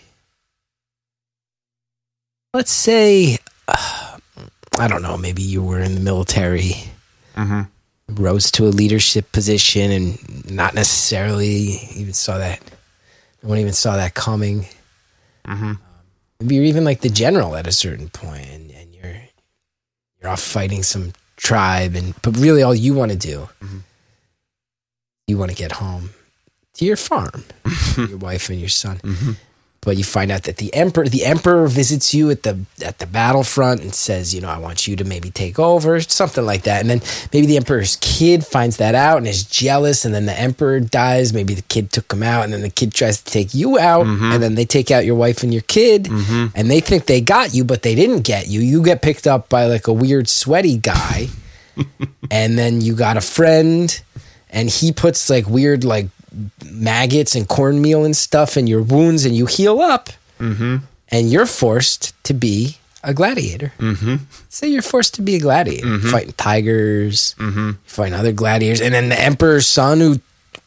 Let's say, uh, I don't know, maybe you were in the military, mm-hmm. rose to a leadership position and not necessarily even saw that, no one even saw that coming. Mm-hmm. Um, maybe you're even like the general at a certain point and, and you're you're off fighting some tribe, and but really all you want to do, mm-hmm. you want to get home to your farm, your wife and your son. Mm-hmm. But you find out that the emperor, the emperor visits you at the at the battlefront and says, you know, I want you to maybe take over, something like that. And then maybe the emperor's kid finds that out and is jealous. And then the emperor dies. Maybe the kid took him out. And then the kid tries to take you out. Mm-hmm. And then they take out your wife and your kid. Mm-hmm. And they think they got you, but they didn't get you. You get picked up by like a weird sweaty guy. And then you got a friend. And he puts like weird like maggots and cornmeal and stuff in your wounds, and you heal up, mm-hmm. and you're forced to be a gladiator. Mm-hmm. So you're forced to be a gladiator, mm-hmm. fighting tigers, mm-hmm. fighting other gladiators, and then the emperor's son who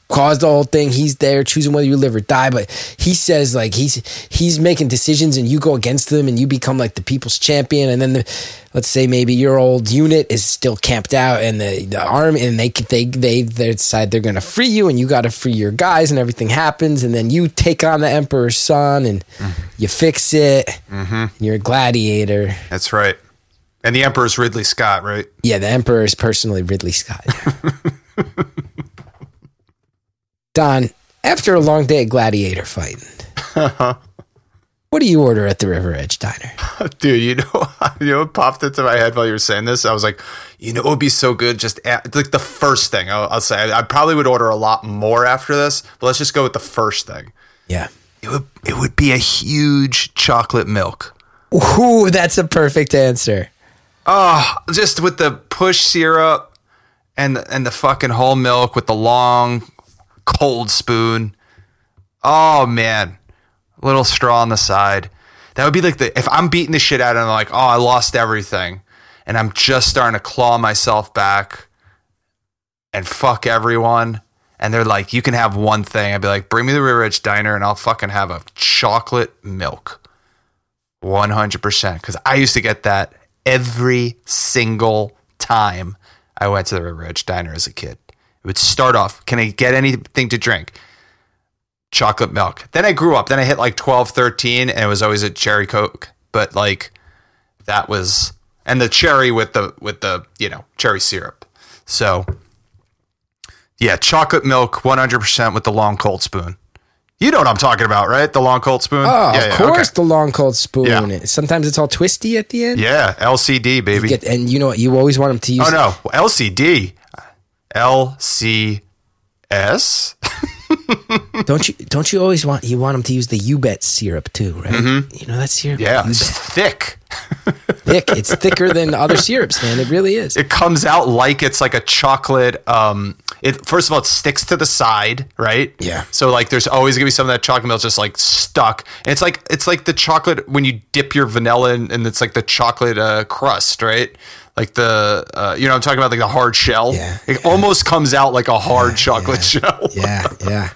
caused the whole thing, he's there choosing whether you live or die, but he says like he's he's making decisions and you go against them and you become like the people's champion. And then the, let's say maybe your old unit is still camped out and the, the army, and they, they they they decide they're going to free you, and you got to free your guys, and everything happens, and then you take on the emperor's son and mm-hmm. you fix it, mm-hmm. and you're a gladiator. That's right. And the emperor's Ridley Scott, right? Yeah, the emperor is personally Ridley Scott. Don, after a long day of gladiator fighting, what do you order at the River Edge Diner? Dude, you know, you know what popped into my head while you were saying this? I was like, you know, it would be so good just at, like the first thing I'll, I'll say. I, I probably would order a lot more after this, but let's just go with the first thing. Yeah. It would, it would be a huge chocolate milk. Ooh, that's a perfect answer. Oh, just with the push syrup and the, and the fucking whole milk with the long... cold spoon. Oh man, a little straw on the side. That would be like the if I'm beating the shit out and I'm like, oh, I lost everything, and I'm just starting to claw myself back and fuck everyone, and they're like, you can have one thing. I'd be like, bring me the River Edge Diner and I'll fucking have a chocolate milk. one hundred percent, because I used to get that every single time I went to the River Edge Diner as a kid. It would start off, can I get anything to drink? Chocolate milk. Then I grew up. Then I hit like twelve, thirteen, and it was always a cherry Coke. But like that was, and the cherry with the, with the, you know, cherry syrup. So yeah, chocolate milk, one hundred percent with the long cold spoon. You know what I'm talking about, right? The long cold spoon. Oh, yeah, of yeah, course, okay. The long cold spoon. Yeah. Sometimes it's all twisty at the end. Yeah, L C D, baby. You get, and you know what? You always want them to use. Oh no, well, L C D, L C S. Don't you? Don't you always want? You want them to use the You Bet syrup too, right? Mm-hmm. You know that syrup. Yeah, it's thick. Thick. It's thicker than other syrups, man. It really is. It comes out like it's like a chocolate. Um, it first of all, it sticks to the side, right? Yeah. So like, there's always gonna be some of that chocolate milk just like stuck. And it's like it's like the chocolate when you dip your vanilla in, and it's like the chocolate uh, crust, right? Like the, uh, you know, I'm talking about like the hard shell. Yeah, it yeah. almost comes out like a hard yeah, chocolate yeah, shell. Yeah, yeah.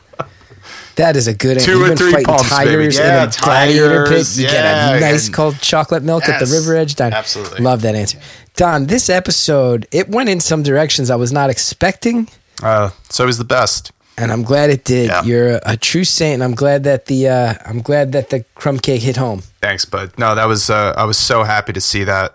That is a good two and three pumps, tigers baby. Yeah, and a tigers, pit. You yeah, get a nice cold chocolate milk yes, at the River Edge Diner. Absolutely, love that answer, Don. This episode it went in some directions I was not expecting. Uh, it's always the best, and I'm glad it did. Yeah. You're a, a true saint, and I'm glad that the uh, I'm glad that the crumb cake hit home. Thanks, bud. No, that was uh, I was so happy to see that.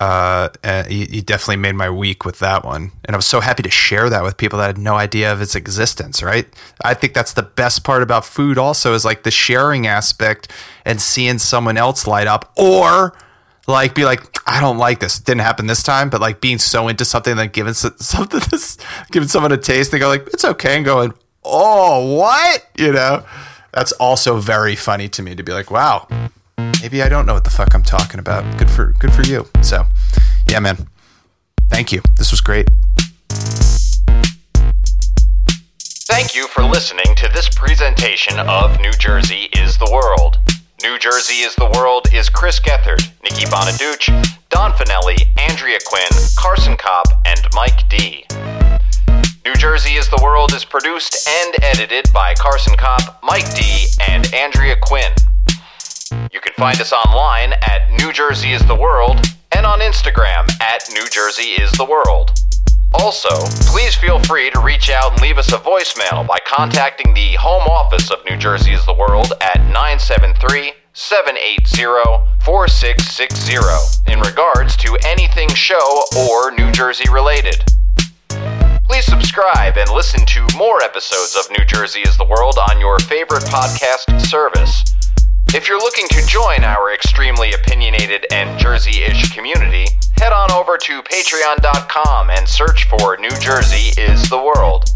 Uh, you, you definitely made my week with that one. And I was so happy to share that with people that had no idea of its existence, right? I think that's the best part about food also is like the sharing aspect and seeing someone else light up or like be like, I don't like this. It didn't happen this time, but like being so into something that giving something this, giving someone a taste, they go like, it's okay. And going, oh, what? You know, that's also very funny to me to be like, wow. Maybe I don't know what the fuck I'm talking about. Good for good for you. So, yeah, man. Thank you. This was great. Thank you for listening to this presentation of New Jersey is the World. New Jersey is the World is Chris Kethard, Nikki Bonaduce, Don Finelli, Andrea Quinn, Carson Kopp, and Mike D. New Jersey is the World is produced and edited by Carson Kopp, Mike D, and Andrea Quinn. You can find us online at New Jersey is the World and on Instagram at New Jersey is the World. Also, please feel free to reach out and leave us a voicemail by contacting the home office of New Jersey is the World at nine seven three, seven eight zero, four six six zero in regards to anything show or New Jersey related. Please subscribe and listen to more episodes of New Jersey is the World on your favorite podcast service. If you're looking to join our extremely opinionated and Jersey-ish community, head on over to patreon dot com and search for New Jersey is the World.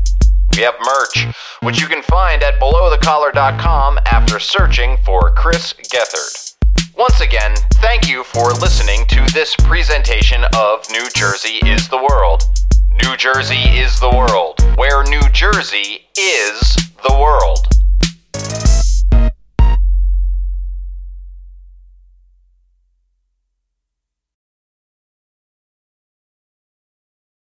We have merch, which you can find at below the collar dot com after searching for Chris Gethard. Once again, thank you for listening to this presentation of New Jersey is the World. New Jersey is the World, where New Jersey is the world.